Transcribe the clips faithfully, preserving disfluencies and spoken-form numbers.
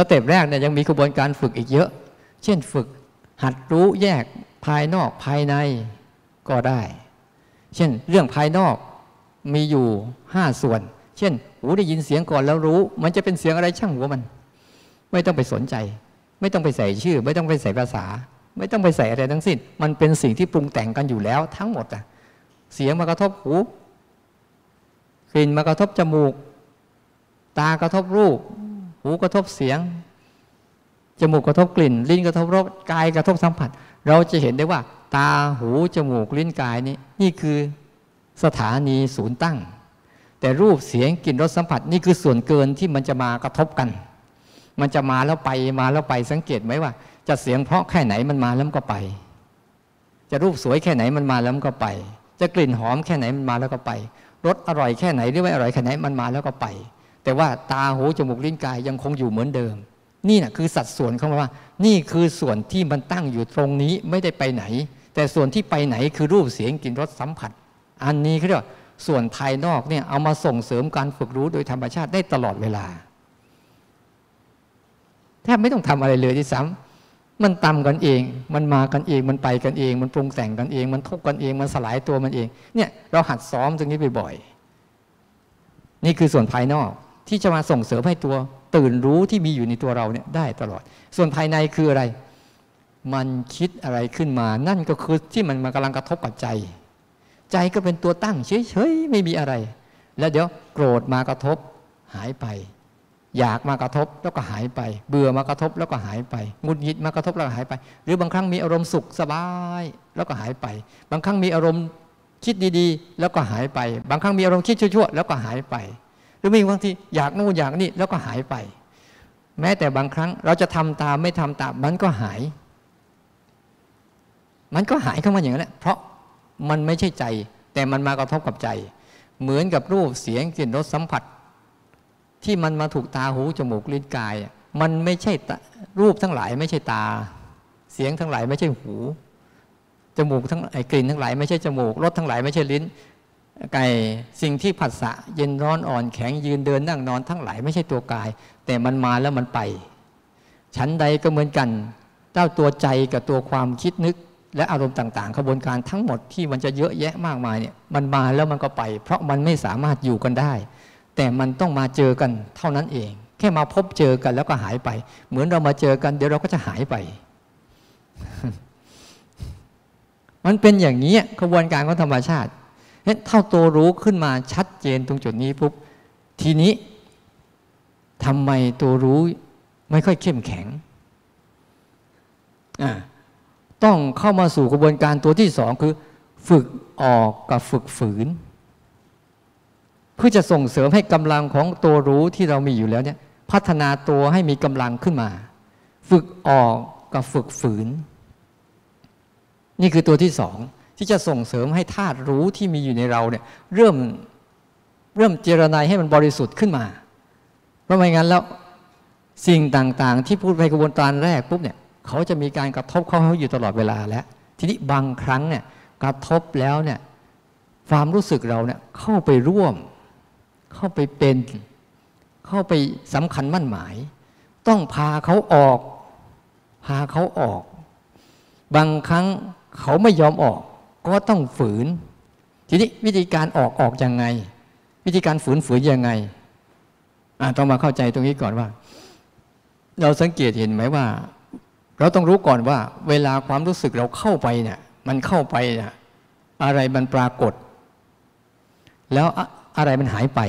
สเต็ปแรกเนี่ยยังมีกระบวนการฝึกอีกเยอะเช่นฝึกหัดรู้แยกภายนอกภายในก็ได้เช่นเรื่องภายนอกมีอยู่ห้าส่วนเช่นหูได้ยินเสียงก่อนแล้วรู้มันจะเป็นเสียงอะไรช่างหัวมันไม่ต้องไปสนใจไม่ต้องไปใส่ชื่อไม่ต้องไปใส่ภาษาไม่ต้องไปใส่อะไรทั้งสิ้นมันเป็นสิ่งที่ปรุงแต่งกันอยู่แล้วทั้งหมดอ่ะเสียงมากระทบหูกลิ่นมากระทบจมูกตากระทบรูปหูกระทบเสียงจมูกกระทบกลิ่นลิ้นกระทบรสกายกระทบสัมผัสเราจะเห็นได้ว่าตาหูจมูกลิ้นกายนี้นี่คือสถานีศูนย์ตั้งแต่รูปเสียงกลิ่นรสสัมผัสนี่คือส่วนเกินที่มันจะมากระทบกันมันจะมาแล้วไปมาแล้วไปสังเกตไหมว่าจะเสียงเพราะแค่ไหนมันมาแล้วก็ไปจะรูปสวยแค่ไหนมันมาแล้วก็ไปจะกลิ่นหอมแค่ไหนมันมาแล้วก็ไปรสอร่อยแค่ไหนหรือไม่อร่อยแค่ไหนมันมาแล้วก็ไปแต่ว่าตาหูจมูกลิ้นกายยังคงอยู่เหมือนเดิมนี่นะคือสัดส่วนของมันว่านี่คือส่วนที่มันตั้งอยู่ตรงนี้ไม่ได้ไปไหนแต่ส่วนที่ไปไหนคือรูปเสียงกลิ่นรสสัมผัสอันนี้เขาเรียกว่าส่วนภายนอกเนี่ยเอามาส่งเสริมการฝึกรู้โดยธรรมชาติได้ตลอดเวลาแทบไม่ต้องทำอะไรเลยที่ซ้ำมันตำกันเองมันมากันเองมันไปกันเองมันปรุงแต่งกันเองมันทุกกันเองมันสลายตัวมันเองเนี่ยเราหัดซ้อมตรงนี้บ่อยๆนี่คือส่วนภายนอกที่จะมาส่งเสริมให้ตัวตื่นรู้ที่มีอยู่ในตัวเราเนี่ยได้ตลอดส่วนภายในคืออะไรมันคิดอะไรขึ้นมานั่นก็คือที่มันมันกำลังกระทบกับใจใจก็เป็นตัวตั้งเฉยๆไม่มีอะไรแล้วเดี๋ยวโกรธมากระทบหายไปอยากมากระทบแล้วก็หายไปเบื่อมากระทบแล้วก็หายไปหงุดหงิดมากระทบแล้วก็หายไปหรือบางครั้งมีอารมณ์สุขสบายแล้วก็หายไปบางครั้งมีอารมณ์คิดดีๆแล้วก็หายไปบางครั้งมีอารมณ์คิดชั่วๆแล้วก็หายไปหรือมีบางทีอยากนู่นอยากนี่แล้วก็หายไปแม้แต่บางครั้งเราจะทำตามไม่ทำตามมันก็หายมันก็หายเข้ามาอย่างนั้นแหละเพราะมันไม่ใช่ใจแต่มันมากระทบกับใจเหมือนกับรูปเสียงกลิ่นรสสัมผัสที่มันมาถูกตาหูจมูกลิ้นกายมันไม่ใช่รูปทั้งหลายไม่ใช่ตาเสียงทั้งหลายไม่ใช่หูจมูกทั้งไอ้กลิ่นทั้งหลายไม่ใช่จมูกรสทั้งหลายไม่ใช่ลิ้นไก่สิ่งที่ผัสสะเย็นร้อนอ่อนแข็งยืนเดินนั่งนอนทั้งหลายไม่ใช่ตัวกายแต่มันมาแล้วมันไปฉันใดก็เหมือนกันเจ้าตัวใจกับตัวความคิดนึกและอารมณ์ต่างๆขบวนการทั้งหมดที่มันจะเยอะแยะมากมายเนี่ยมันมาแล้วมันก็ไปเพราะมันไม่สามารถอยู่กันได้แต่มันต้องมาเจอกันเท่านั้นเองแค่มาพบเจอกันแล้วก็หายไปเหมือนเรามาเจอกันเดี๋ยวเราก็จะหายไป มันเป็นอย่างนี้กระบวนการของธรรมชาติเท่าตัวรู้ขึ้นมาชัดเจนตรงจุดนี้ปุ๊บทีนี้ทำไมตัวรู้ไม่ค่อยเข้มแข็งต้องเข้ามาสู่กระบวนการตัวที่สองคือฝึกออกกับฝึกฝืนเพื่อจะส่งเสริมให้กำลังของตัวรู้ที่เรามีอยู่แล้วเนี่ยพัฒนาตัวให้มีกำลังขึ้นมาฝึกออกกับฝึกฝืนนี่คือตัวที่สองที่จะส่งเสริมให้ธาตุรู้ที่มีอยู่ในเราเนี่ยเริ่มเริ่มเจรไนให้มันบริสุทธิ์ขึ้นมาเพราะไม่งั้นแล้วสิ่งต่างๆที่พูดไปกระบวนการแรกปุ๊บเนี่ยเขาจะมีการกระทบเข้าเขาอยู่ตลอดเวลาแล้วทีนี้บางครั้งเนี่ยกระทบแล้วเนี่ยความรู้สึกเราเนี่ยเข้าไปร่วมเข้าไปเป็นเข้าไปสำคัญมั่นหมายต้องพาเขาออกพาเขาออกบางครั้งเขาไม่ยอมออกก็ต้องฝืนทีนี้วิธีการออกออกยังไงวิธีการฝืนฝืนยังไงต้องมาเข้าใจตรงนี้ก่อนว่าเราสังเกตเห็นไหมว่าเราต้องรู้ก่อนว่าเวลาความรู้สึกเราเข้าไปเนี่ยมันเข้าไปเนี่ยอะไรมันปรากฏแล้วอะไรมันหายไป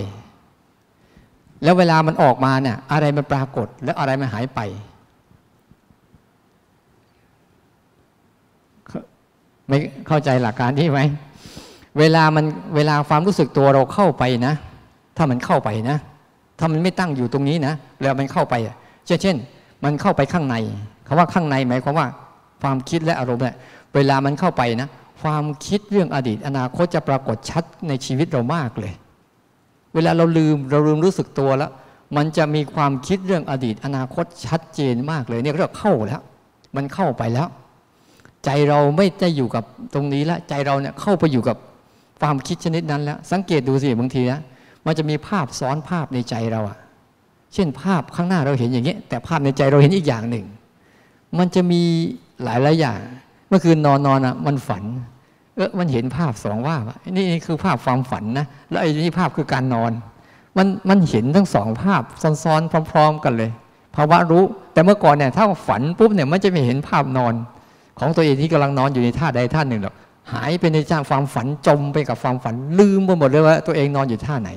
แล้วเวลามันออกมาเนี่ยอะไรมันปรากฏแล้วอะไรมันหายไปไม่เข้าใจหลักการที่ไหมเวลามันเวลาความรู้สึกตัวเราเข้าไปนะถ้ามันเข้าไปนะถ้ามันไม่ตั้งอยู่ตรงนี้นะแล้วมันเข้าไปเช่นเช่นมันเข้าไปข้างในคำว่าข้างในหมายความว่าความคิดและอารมณ์เนี่ยเวลามันเข้าไปนะความคิดเรื่องอดีตอนาคตจะปรากฏชัดในชีวิตเรามากเลยเวลาเราลืมเราลืมรู้สึกตัวแล้วมันจะมีความคิดเรื่องอดีตอนาคตชัดเจนมากเลยเนี่ยเรียกเข้าแล้วมันเข้าไปแล้วใจเราไม่ได้อยู่กับตรงนี้แล้วใจเราเนี่ยเข้าไปอยู่กับความคิดชนิดนั้นแล้วสังเกตดูสิบางทีนะมันจะมีภาพซ้อนภาพในใจเราอะ เช่นภาพข้างหน้าเราเห็นอย่างนี้แต่ภาพในใจเราเห็นอีกอย่างหนึ่งมันจะมีหลายหลายอย่างเมื่อคืนนอนนอนอ่ะมันฝันเออมันเห็นภาพสองว่านี่คือภาพความฝันนะแล้วไอ้นี่ภาพคือการนอนมันมันเห็นทั้งสองภาพซ้อนๆพร้อมๆกันเลยภาวะรู้แต่เมื่อก่อนเนี่ยถ้าฝันปุ๊บเนี่ยมันจะไม่เห็นภาพนอนของตัวเองที่กำลังนอนอยู่ในท่าใดท่าหนึ่งหรอกหายไปในจ้างความฝันจมไปกับความฝันลืมไปหมดเลยว่าตัวเองนอนอยู่ท่าไหน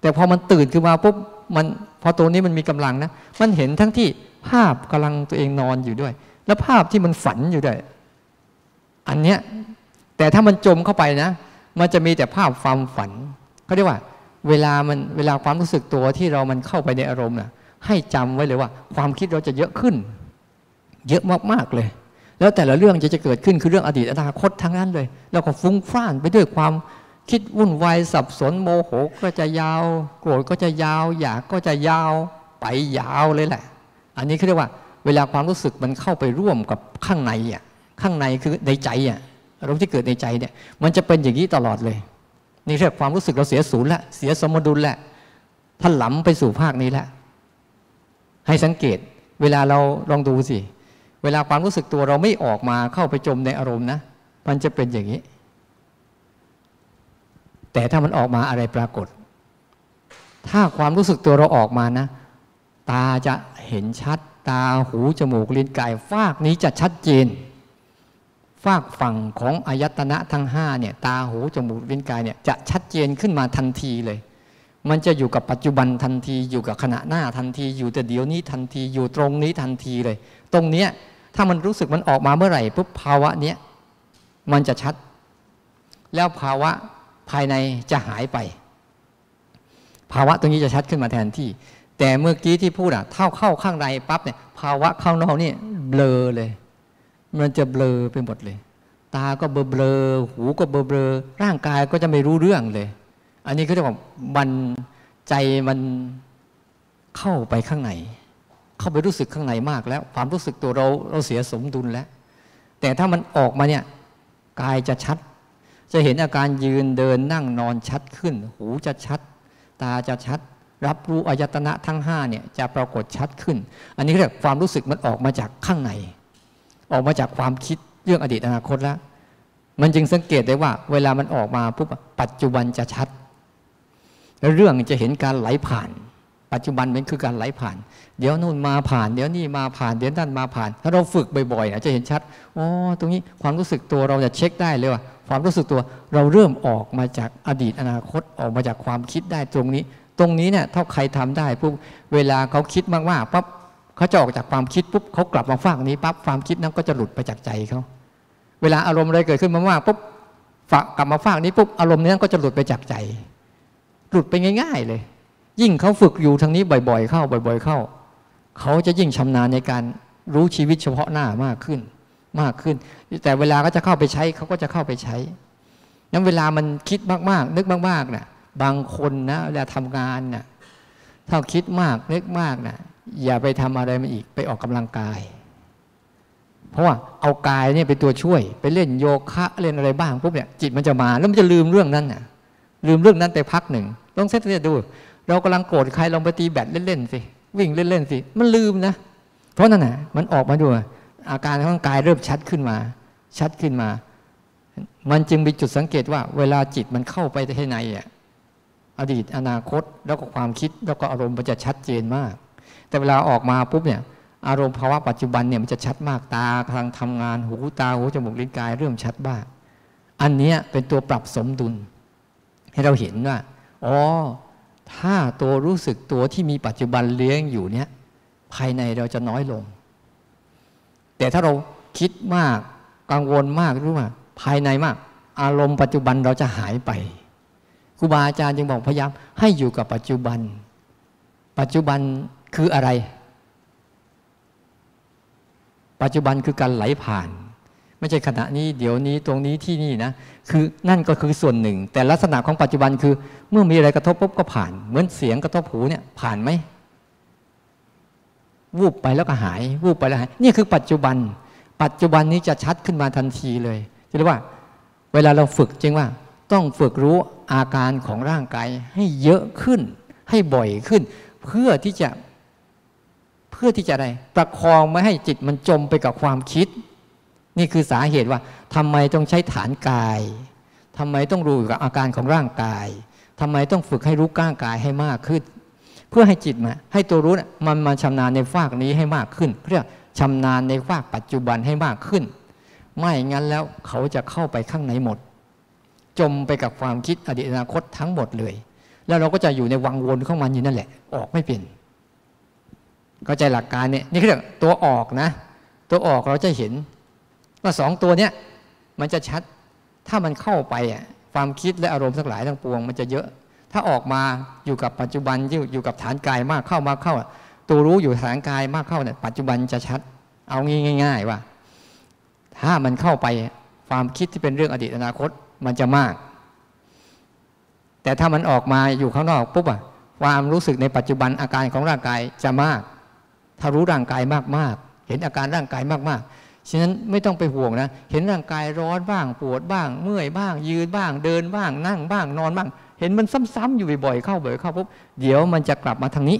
แต่พอมันตื่นขึ้นมาปุ๊บมันพอตัวนี้มันมีกำลังนะมันเห็นทั้งที่ภาพกำลังตัวเองนอนอยู่ด้วยและภาพที่มันฝันอยู่ด้วยอันเนี้ยแต่ถ้ามันจมเข้าไปนะมันจะมีแต่ภาพความฝันเขาเรียกว่าเวลามันเวลาความรู้สึกตัวที่เรามันเข้าไปในอารมณ์นะให้จำไว้เลยว่าความคิดเราจะเยอะขึ้นเยอะมากๆเลยแล้วแต่ละเรื่องจะจะเกิดขึ้นคือเรื่องอดีตอนาคตทั้งนั้นเลยแล้วก็ฟุ้งฟ่านไปด้วยความคิดวุ่นวายสับสนโมโหก็จะยาวโกรธก็จะยาวอยากก็จะยาวไปยาวเลยแหละอันนี้เขาเรียกว่าเวลาความรู้สึกมันเข้าไปร่วมกับข้างในอ่ะข้างในคือในใจอ่ะอารมณ์ที่เกิดในใจเนี่ยมันจะเป็นอย่างนี้ตลอดเลยนี่เรียกความรู้สึกเราเสียศูนย์ละเสียสมดุลละถลำไปสู่ภาคนี้ละให้สังเกตเวลาเราลองดูสิเวลาความรู้สึกตัวเราไม่ออกมาเข้าไปจมในอารมณ์นะมันจะเป็นอย่างนี้แต่ถ้ามันออกมาอะไรปรากฏถ้าความรู้สึกตัวเราออกมานะตาจะเห็นชัดตาหูจมูกลิ้นกายฟากนี้จะชัดเจนฟากฝั่งของอายตนะทั้งห้าเนี่ยตาหูจมูกลิ้นกายเนี่ยจะชัดเจนขึ้นมาทันทีเลยมันจะอยู่กับปัจจุบันทันทีอยู่กับขณะหน้าทันทีอยู่แต่เดี๋ยวนี้ทันทีอยู่ตรงนี้ทันทีเลยตรงเนี้ยถ้ามันรู้สึกมันออกมาเมื่อไหร่ปุ๊บภาวะเนี้ยมันจะชัดแล้วภาวะภายในจะหายไปภาวะตรงนี้จะชัดขึ้นมาแทนที่แต่เมื่อกี้ที่พูดอะเท่าเข้าข้างในปั๊บเนี่ยภาวะข้างนอกนี่เบลอเลยมันจะเบลอไปหมดเลยตาก็เบลอหูก็เบลอร่างกายก็จะไม่รู้เรื่องเลยอันนี้ก็เรียกว่ามันใจมันเข้าไปข้างในเข้าไปรู้สึกข้างในมากแล้วความรู้สึกตัวเราเราเสียสมดุลแล้วแต่ถ้ามันออกมาเนี่ยกายจะชัดจะเห็นอาการยืนเดินนั่งนอนชัดขึ้นหูจะชัดตาจะชัดรับรู้อายตนะทั้งห้าเนี่ยจะปรากฏชัดขึ้นอันนี้เรียกความรู้สึกมันออกมาจากข้างในออกมาจากความคิดเรื่องอดีตอนาคตแล้วมันจึงสังเกตได้ว่าเวลามันออกมาปุ๊บปัจจุบันจะชัดแล้วเรื่องจะเห็นการไหลผ่านปัจจุบันมันคือการไหลผ่านเดี๋ยวนู่นมาผ่านเดี๋ยวนี่มาผ่านเดี๋ยวนั่นมาผ่านถ้าเราฝึกบ่อยๆอาจจะเห็นชัดอ๋อตรงนี้ความรู้สึกตัวเราจะเช็คได้เลยว่าความรู้สึกตัวเราเริ่มออกมาจากอดีตอนาคตออกมาจากความคิดได้ตรงนี้ตรงนี้เนี่ยถ้าใครทำได้ปุ๊บเวลาเขาคิดมากๆปั๊บเขาจะออกจากความคิดปุ๊บเขากลับมาฟังนี้ปั๊บความคิดนั้นก็จะหลุดไปจากใจเขาเวลาอารมณ์อะไรเกิดขึ้นมากๆปุ๊บฝักกลับมาฟังนี้ปุ๊บอารมณ์นั้นก็จะหลุดไปจากใจหลุดไปง่ายๆเลยยิ่งเขาฝึกอยู่ทางนี้บ่อยๆเข้าบ่อยๆเข้าเขาจะยิ่งชำนาญในการรู้ชีวิตเฉพาะหน้ามากขึ้นมากขึ้นแต่เวลาก็จะเข้าไปใช้เขาก็จะเข้าไปใช้นั้นเวลามันคิดมากๆนึกมากๆน่ะบางคนนะเวลาทำงานน่ะถ้าคิดมากนึกมากน่ะอย่าไปทำอะไรมันอีกไปออกกำลังกายเพราะว่าเอากายเนี่ยเป็นตัวช่วยไปเล่นโยคะเล่นอะไรบ้างปุ๊บเนี่ยจิตมันจะมาแล้วมันจะลืมเรื่องนั้นน่ะลืมเรื่องนั้นไปพักหนึ่งต้องเซตเนี่ยดูเรากำลังโกรธใครลองไปตีแบดเล่นๆสิวิ่งเล่นๆสิมันลืมนะเพราะนั่นน่ะมันออกมาดูอาการของกายเริ่มชัดขึ้นมาชัดขึ้นมามันจึงเป็นจุดสังเกตว่าเวลาจิตมันเข้าไปข้างในอ่ะอดีตอนาคตแล้วก็ความคิดแล้วก็อารมณ์มันจะชัดเจนมากแต่เวลาออกมาปุ๊บเนี่ยอารมณ์ภาวะปัจจุบันเนี่ยมันจะชัดมากตากำลังทำงานหูตาหูจมูกลิ้นกายเริ่มชัดบ้างอันนี้เป็นตัวปรับสมดุลให้เราเห็นว่าอ๋อถ้าตัวรู้สึกตัวที่มีปัจจุบันเลี้ยงอยู่เนี่ยภายในเราจะน้อยลงแต่ถ้าเราคิดมากกังวลมากรู้ว่าภายในมากอารมณ์ปัจจุบันเราจะหายไปครูบาอาจารย์จึงบอกพยายามให้อยู่กับปัจจุบันปัจจุบันคืออะไรปัจจุบันคือการไหลผ่านไม่ใช่ขณะนี้เดี๋ยวนี้ตรงนี้ที่นี่นะคือนั่นก็คือส่วนหนึ่งแต่ลักษณะของปัจจุบันคือเมื่อมีอะไรกระทบปุ๊บก็ผ่านเหมือนเสียงกระทบหูเนี่ยผ่านไหมวูบไปแล้วก็หายวูบไปแล้วหายนี่คือปัจจุบันปัจจุบันนี้จะชัดขึ้นมาทันทีเลยจะเรียกว่าเวลาเราฝึกจริงว่าต้องฝึกรู้อาการของร่างกายให้เยอะขึ้นให้บ่อยขึ้น เพื่อที่จะเพื่อที่จะอะไรประคองไม่ให้จิตมันจมไปกับความคิดนี่คือสาเหตุว่าทำไมต้องใช้ฐานกายทำไมต้องรู้กับอาการของร่างกายทำไมต้องฝึกให้รู้ร่างกายให้มากขึ้นเพื่อให้จิตมาให้ตัวรู้นะมันมาชำนาญในฝากนี้ให้มากขึ้นเพื่อชำนาญในฝากปัจจุบันให้มากขึ้นไม่งั้นแล้วเขาจะเข้าไปข้างในหมดจมไปกับความคิดอดีตอนาคตทั้งหมดเลยแล้วเราก็จะอยู่ในวังวนของมันอยู่นั่นแหละออกไม่เป็นเข้าใจหลักการเนี่ยนี่คือตัวออกนะตัวออกเราจะเห็นว่าสองตัวเนี้ยมันจะชัดถ้ามันเข้าไปอ่ะความคิดและอารมณ์ทั้งหลายทั้งปวงมันจะเยอะถ้าออกมาอยู่กับปัจจุบันอยู่กับฐานกายมากเข้ามาเข้าตัวรู้อยู่ฐานกายมากเข้าเนี่ยปัจจุบันจะชัดเอาง่ายๆว่าถ้ามันเข้าไปความคิดที่เป็นเรื่องอดีตอนาคตมันจะมากแต่ถ้ามันออกมาอยู่ข้างนอกปุ๊บอะความรู้สึกในปัจจุบันอาการของร่างกายจะมากถ้ารู้ร่างกายมากๆเห็นอาการร่างกายมากๆฉะนั้นไม่ต้องไปห่วงนะเห็นร่างกายร้อนบ้างปวดบ้างเมื่อยบ้างยืนบ้างเดินบ้างนั่งบ้างนอนบ้างเห็นมันซ้ำๆอยู่บ่อยๆเข้าบ่อยเข้าปุ๊บเดี๋ยวมันจะกลับมาทางนี้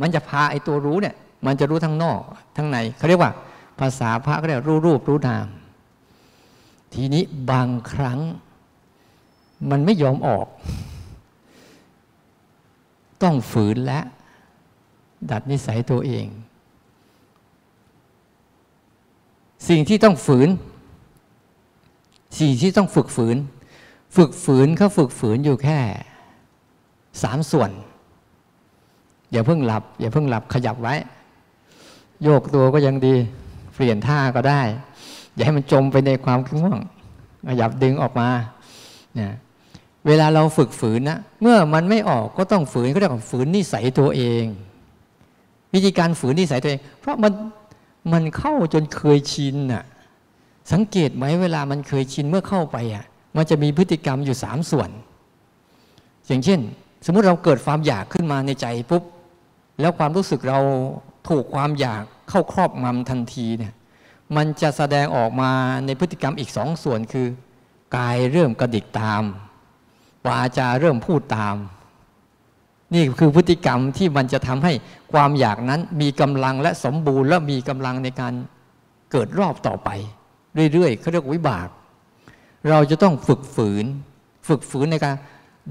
มันจะพาไอ้ตัวรู้เนี่ยมันจะรู้ทั้งนอกทั้งในเขาเรียกว่าภาษาพระก็เรียกรู้รูปรู้นามทีนี้บางครั้งมันไม่ยอมออกต้องฝืนและดัดนิสัยตัวเองสิ่งที่ต้องฝืนสิ่งที่ต้องฝึกฝืนฝึกฝืนเขาฝึกฝืนอยู่แค่สามส่วนอย่าเพิ่งหลับอย่าเพิ่งหลับขยับไว้โยกตัวก็ยังดีเปลี่ยนท่าก็ได้อย่าให้มันจมไปในความง่วงขยับดึงออกมานะเวลาเราฝึกฝืนนะเมื่อมันไม่ออกก็ต้องฝืนก็เรียกว่าฝืนนิสัยตัวเองวิธีการฝืนนิสัยตัวเองเพราะมันมันเข้าจนเคยชินน่ะสังเกตไหมเวลามันเคยชินเมื่อเข้าไปอ่ะมันจะมีพฤติกรรมอยู่สามส่วนอย่างเช่นสมมุติเราเกิดความอยากขึ้นมาในใจปุ๊บแล้วความรู้สึกเราถูกความอยากเข้าครอบงำทันทีเนี่ยมันจะแสดงออกมาในพฤติกรรมอีกสองส่วนคือกายเริ่มกระดิกตามวาจาเริ่มพูดตามนี่คือพฤติกรรมที่มันจะทำให้ความอยากนั้นมีกำลังและสมบูรณ์และมีกำลังในการเกิดรอบต่อไปเรื่อยๆเขาเรียกวิบากเราจะต้องฝึกฝืนฝึกฝืนในการ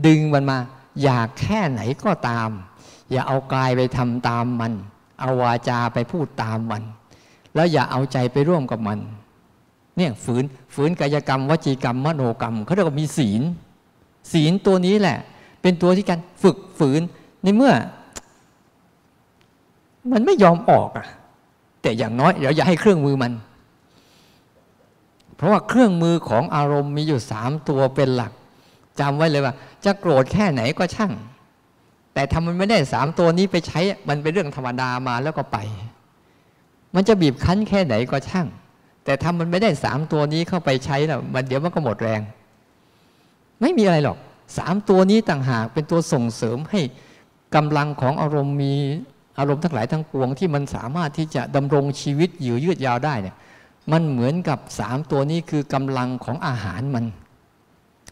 ดึงมันมาอยากแค่ไหนก็ตามอย่าเอากายไปทำตามมันเอาวาจาไปพูดตามมันแล้วอย่าเอาใจไปร่วมกับมันเนี่ยฝืนฝืนกายกรรมวจีกรรมมโนกรรมเขาเรียกว่ามีศีลศีลตัวนี้แหละเป็นตัวที่การฝึกฝืนในเมื่อมันไม่ยอมออกอะแต่อย่างน้อยเดี๋ยวอย่าให้เครื่องมือมันเพราะว่าเครื่องมือของอารมณ์มีอยู่สามตัวเป็นหลักจำไว้เลยว่าจะโกรธแค่ไหนก็ช่างแต่ทำมันไม่ได้สามตัวนี้ไปใช้มันเป็นเรื่องธรรมดามาแล้วก็ไปมันจะบีบคั้นแค่ไหนก็ช่างแต่ทำมันไม่ได้สามตัวนี้เข้าไปใช้แล้วมันเดี๋ยวมันก็หมดแรงไม่มีอะไรหรอกสามตัวนี้ต่างหากเป็นตัวส่งเสริมให้กำลังของอารมณ์มีอารมณ์ทั้งหลายทั้งปวงที่มันสามารถที่จะดำรงชีวิตอยู่ยืดยาวได้เนี่ยมันเหมือนกับสามตัวนี้คือกำลังของอาหารมัน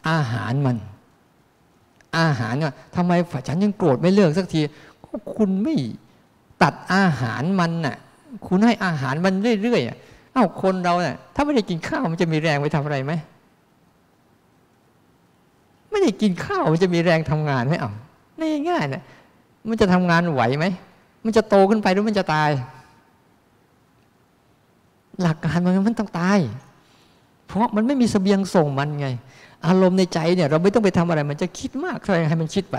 อาหารมันอาหารเนี่ยทำไมฉันยังโกรธไม่เลิกสักทีก็คุณไม่ตัดอาหารมันน่ะคุณให้อาหารมันเรื่อยๆเอ้าคนเราเนี่ยถ้าไม่ได้กินข้าวมันจะมีแรงไปทำอะไรไหมไม่ได้กินข้าวมันจะมีแรงทำงานไหมเอ้าง่ายๆเนี่ยมันจะทำงานไหวไหมมันจะโตขึ้นไปหรือมันจะตายหลักการมันมันต้องตายเพราะมันไม่มีเสบียงส่งมันไงอารมณ์ในใจเนี่ยเราไม่ต้องไปทำอะไรมันจะคิดมากเท่าไหร่ให้มันคิดไป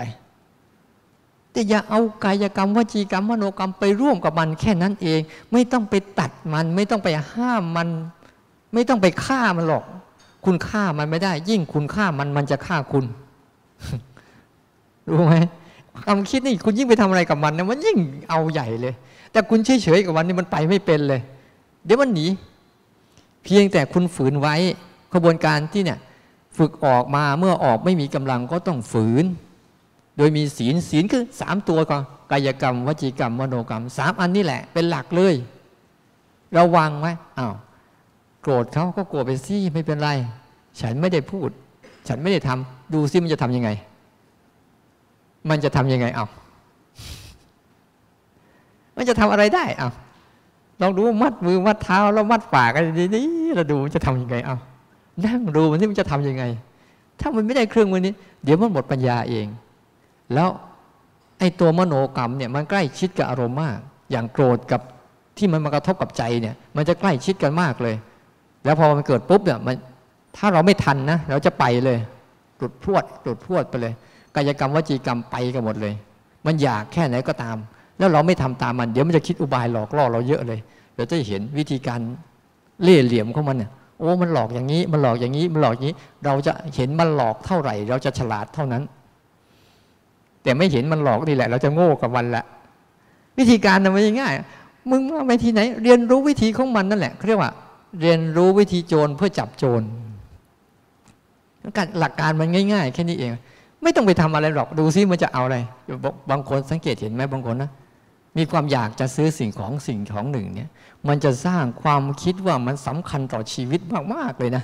แต่อย่าเอากายกรรมวจีกรรมมโนกรรมไปร่วมกับมันแค่นั้นเองไม่ต้องไปตัดมันไม่ต้องไปห้ามมันไม่ต้องไปฆ่ามันหรอกคุณฆ่ามันไม่ได้ยิ่งคุณฆ่ามันมันจะฆ่าคุณ รู้ไหมความคิดนี่คุณยิ่งไปทำอะไรกับมันนะมันยิ่งเอาใหญ่เลยแต่คุณเฉยๆกับมันนี่มันไปไม่เป็นเลยเดี๋ยวมันหนีเพียงแต่คุณฝืนไว้กระบวนการที่เนี่ยฝึกออกมาเมื่อออกไม่มีกำลังก็ต้องฝืนโดยมีศีลศีลคือสามตัวก่อนกายกรรมวจีกรรมมโนกรรมสามอันนี่แหละเป็นหลักเลยระวังไว้อ้าวโกรธเขาก็โกรธไปสิไม่เป็นไรฉันไม่ได้พูดฉันไม่ได้ทำดูสิมันจะทำยังไงมันจะทำยังไงอ้าว มันจะทำอะไรได้เอาเราดูมัดมือมัดเท้าแล้วมัดปากอะไรนี้เราดูมันจะทํำยังไงเอานั่งดูมันที่มันจะทํำยังไงถ้ามันไม่ได้เครื่องมือนี้เดี๋ยวมันหมดปัญญาเองแล้วไอ้ตัวมโนกรรมเนี่ยมันใกล้ชิดกับอารมณ์มากอย่างโกรธกับที่มันมากระทบกับใจเนี่ยมันจะใกล้ชิดกันมากเลยแล้วพอมันเกิดปุ๊บเนี่ยมันถ้าเราไม่ทันนะเราจะไปเลยหลุดพรวดหลุดพรวดไปเลยกายกรรมวจีกรรมไปกันหมดเลยมันอยากแค่ไหนก็ตามแล้วเราไม่ทำตามมันเดี๋ยวมันจะคิดอุบายหลอกล่อเราเยอะเลยเราจะเห็นวิธีการเล่ห์เหลี่ยมของมันเนี่ยโอ้มันหลอกอย่างนี้มันหลอกอย่างนี้มันหลอกอย่างนี้เราจะเห็นมันหลอกเท่าไหร่เราจะฉลาดเท่านั้นแต่ไม่เห็นมันหลอกนี่แหละเราจะโง่กับมันละวิธีการมันง่ายมึงมาไปที่ไหนเรียนรู้วิธีของมันนั่นแหละเขาเรียกว่าเรียนรู้วิธีโจรเพื่อจับโจรหลักการมันง่ายๆแค่นี้เองไม่ต้องไปทำอะไรหรอกดูซิมันจะเอาอะไรบางคนสังเกตเห็นไหมบางคนนะมีความอยากจะซื้อสิ่งของสิ่งของหนึ่งเนี่ยมันจะสร้างความคิดว่ามันสำคัญต่อชีวิตมากๆเลยนะ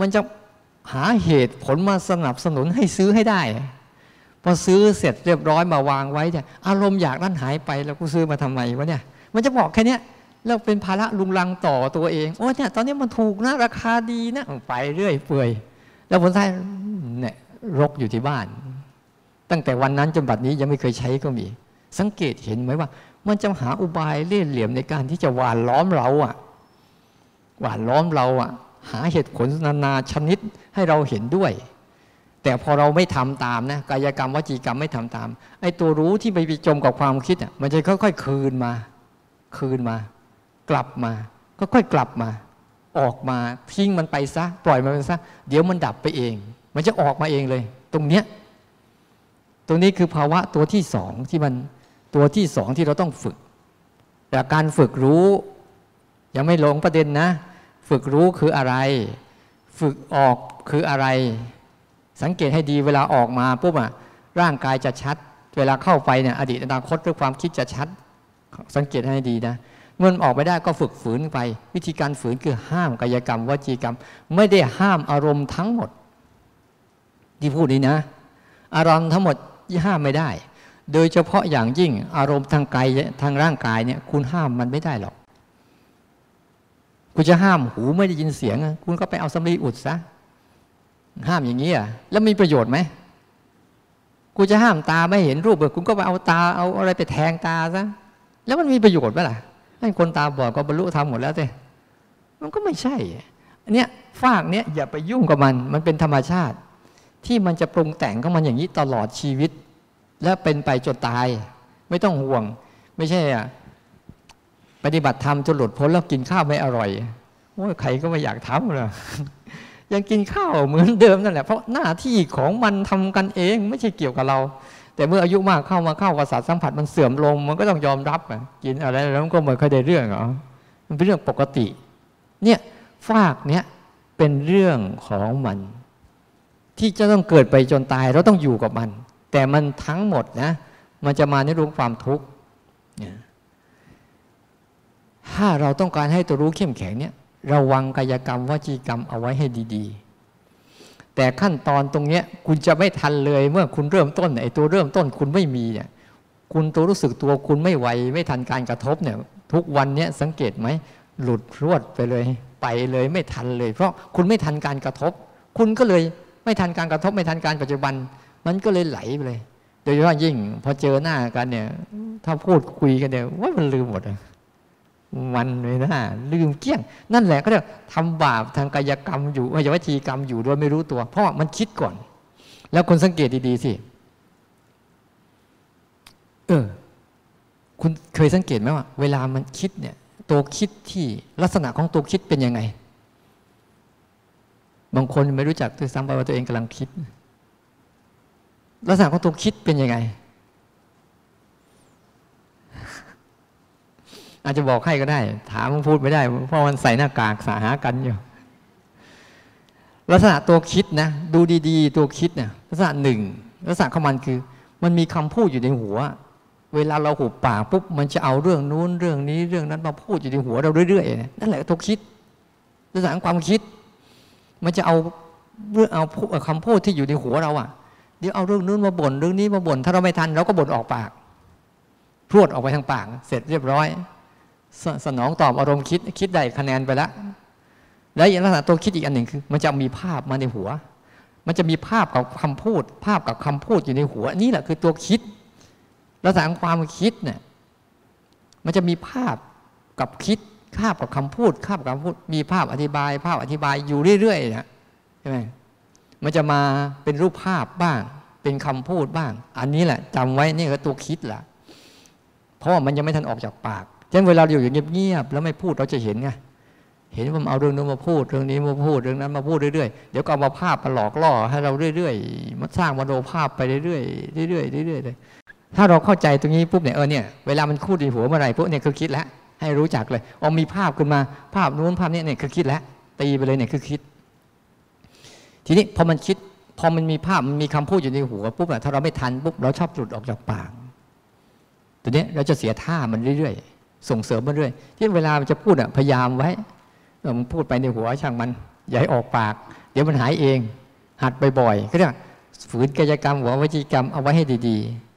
มันจะหาเหตุผลมาสนับสนุนให้ซื้อให้ได้พอซื้อเสร็จเรียบร้อยมาวางไว้เนี่ยอารมณ์อยากนั้นหายไปแล้วกูซื้อมาทำไมวะเนี่ยมันจะบอกแค่นี้แล้วเป็นภาระลุงลังต่อตัวเองโอ้เนี่ยตอนนี้มันถูกนะราคาดีนะไปเรื่อยเปื่อยแล้วผลท้ายเนี่ยรกอยู่ที่บ้านตั้งแต่วันนั้นจนบัดนี้ยังไม่เคยใช้ก็มีสังเกตเห็นไหมว่ามันจะหาอุบายเล่ห์เหลี่ยมในการที่จะหว่านล้อมเราอ่ะหว่านล้อมเราอ่ะหาเหตุผลนานาชนิดให้เราเห็นด้วยแต่พอเราไม่ทำตามนะกายกรรมวจีกรรมไม่ทำตามไอ้ตัวรู้ที่ไปจมกับความคิดอ่ะมันจะค่อยๆคืนมาคืนมากลับมาก็ค่อยกลับมาออกมาทิ้งมันไปซะปล่อยมันไปซะเดี๋ยวมันดับไปเองมันจะออกมาเองเลยตรงเนี้ยตรงนี้คือภาวะตัวที่สองที่มันตัวที่สองที่เราต้องฝึกแต่การฝึกรู้ยังไม่หลงประเด็นนะฝึกรู้คืออะไรฝึกออกคืออะไรสังเกตให้ดีเวลาออกมาปุ๊บอะร่างกายจะชัดเวลาเข้าไปเนี่ยอดีตอนาคตหรือความคิดจะชัดสังเกตให้ดีนะเมื่อออกไปได้ก็ฝึกฝืนไปวิธีการฝืนคือห้ามกายกรรมวจีกรรมไม่ได้ห้ามอารมณ์ทั้งหมดที่พูดนี้นะอารมณ์ทั้งหมดห้ามไม่ได้โดยเฉพาะอย่างยิ่งอารมณ์ทางกายทางร่างกายเนี่ยคุณห้ามมันไม่ได้หรอกคุณจะห้ามหูไม่ได้ยินเสียงคุณก็ไปเอาสำลีอุดซะห้ามอย่างนี้อ่ะแล้วมีประโยชน์ไหมกูจะห้ามตาไม่เห็นรูปเลยคุณก็ไปเอาตาเอาอะไรไปแทงตาซะแล้วมันมีประโยชน์ไหมล่ะให้คนตาบอดก็บรรลุธรรมหมดแล้วเต้มันก็ไม่ใช่อันเนี้ยฝากเนี้ยอย่าไปยุ่งกับมันมันเป็นธรรมชาติที่มันจะปรุงแต่งของมันอย่างนี้ตลอดชีวิตและเป็นไปจนตายไม่ต้องห่วงไม่ใช่อ่ะปฏิบัติธรรมจนหลุดพ้นแล้วกินข้าวไม่อร่อยโอ้ยใครก็ไม่อยากทำเลยยังกินข้าวเหมือนเดิมนั่นแหละเพราะหน้าที่ของมันทำกันเองไม่ใช่เกี่ยวกับเราแต่เมื่ออายุมากเข้ามาเข้าประสาทสัมผัสมันเสื่อมลงมันก็ต้องยอมรับกินอะไรแล้วมันก็ไม่ค่อยได้เรื่องหรอมันเป็นเรื่องปกติเนี่ยฝากเนี้ยเป็นเรื่องของมันที่จะต้องเกิดไปจนตายเราต้องอยู่กับมันแต่มันทั้งหมดนะมันจะมาในรูปความทุกข์ถ้าเราต้องการให้ตัวรู้เข้มแข็งเนี่ยระวังกายกรรมวจีกรรมเอาไว้ให้ดีๆแต่ขั้นตอนตรงเนี้ยคุณจะไม่ทันเลยเมื่อคุณเริ่มต้นไอ้ตัวเริ่มต้นคุณไม่มีเนี่ยคุณตัวรู้สึกตัวคุณไม่ไวไม่ทันการกระทบเนี่ยทุกวันเนี้ยสังเกตไหมหลุดรวดไปเลยไปเลยไม่ทันเลยเพราะคุณไม่ทันการกระทบคุณก็เลยไม่ทันการกระทบไม่ทันการปัจจุบันมันก็เลยไหลไปเลยโดยเฉพาะยิ่งพอเจอหน้ากันเนี่ยถ้าพูดคุยกันเนี่ยว่ามันลืมหมดมันเลยนะลืมเกี้ยงนั่นแหละก็เรียกทำบาปทางกายกรรมอยู่ไม่ใช่วจีกรรมอยู่โดยไม่รู้ตัวเพราะมันคิดก่อนแล้วคนสังเกตดีๆสิเออคุณเคยสังเกตไหมว่าเวลามันคิดเนี่ยตัวคิดที่ลักษณะของตัวคิดเป็นยังไงบางคนไม่รู้จักตัวซ้ำไปว่าตัวเองกำลังคิดลักษณะของตัวคิดเป็นยังไงอาจจะบอกให้ก็ได้ถามพูดไม่ได้เพราะมันใส่หน้ากากสาหากันอยู่ลักษณะตัวคิดนะดูดีๆตัวคิดเนี่ยลักษณะหนึ่งลักษณะของมันคือมันมีคำพูดอยู่ในหัวเวลาเราหุบปากปุ๊บมันจะเอาเรื่องนู้นเรื่องนี้เรื่องนั้นมาพูดอยู่ในหัวเราเรื่อยๆนั่นแหละตัวคิดลักษณะความคิดมันจะเอาเรื่องเอาคำพูดที่อยู่ในหัวเราอ่ะเดี๋ยวเอาเรื่องนู้นมาบ่นเรื่องนี้มาบ่นถ้าเราไม่ทันเราก็บ่นออกปาก พรวดออกไปทางปากเสร็จเรียบร้อย ส, สนองตอบอารมณ์คิดคิดได้คะแนนไปละและลักษณะตัวคิดอีกอันหนึ่งคือมันจะมีภาพมาในหัวมันจะมีภาพกับคำพูดภาพกับคำพูดอยู่ในหัวนี่แหละคือตัวคิดลักษณะความคิดเนี่ยมันจะมีภาพกับคิดภาพกับคำพูดภาพกับคำพูดมีภาพอธิบายภาพอธิบายอยู่เรื่อยๆนะใช่ไหมมันจะมาเป็นรูปภาพบ้างเป็นคำพูดบ้างอันนี้แหละจำไว้นี่คือตัวคิดล่ะเพราะมันยังไม่ทันออกจากปากเช่นเวลาอยู่อย่างเงียบๆแล้วไม่พูดเราจะเห็นไงเห็นว่าเอาเรื่องนู้นมาพูดเรื่องนี้มาพูดเรื่องนั้นมาพูดเรื่อยๆเดี๋ยวก็เอาภาพมาหลอกล่อให้เราเรื่อยๆมันสร้างมโนภาพไปเรื่อยๆเรื่อยๆเรื่อยๆเลยถ้าเราเข้าใจตรงนี้ปุ๊บเนี่ยเออเนี่ยเวลามันคู่ดีหัวเมื่อไหร่ปุ๊บเนี่ยคือคิดแล้วให้รู้จักเลยเอามีภาพขึ้นมาภาพนู้นภาพนี้เนี่ยคือคิดแล้วตีไปเลยเนี่ยคือคิดทีนี้พอมันคิดพอมันมีภาพมันมีคำพูดอยู่ในหัวปุ๊บเนี่ยถ้าเราไม่ทันปุ๊บเราชอบหลุดออกจากปากตัวนี้เราจะเสียท่ามันเรื่อยๆส่งเสริมมันเรื่อยที่เวลามันจะพูดอ่ะพยายามไว้เราพูดไปในหัวช่างมันอย่าให้ออกปากเดี๋ยวมันหายเองหัดบ่อยๆก็เรียกฝืนกายกรรมหัววจีกรรมเอาไว้ให้ดีๆ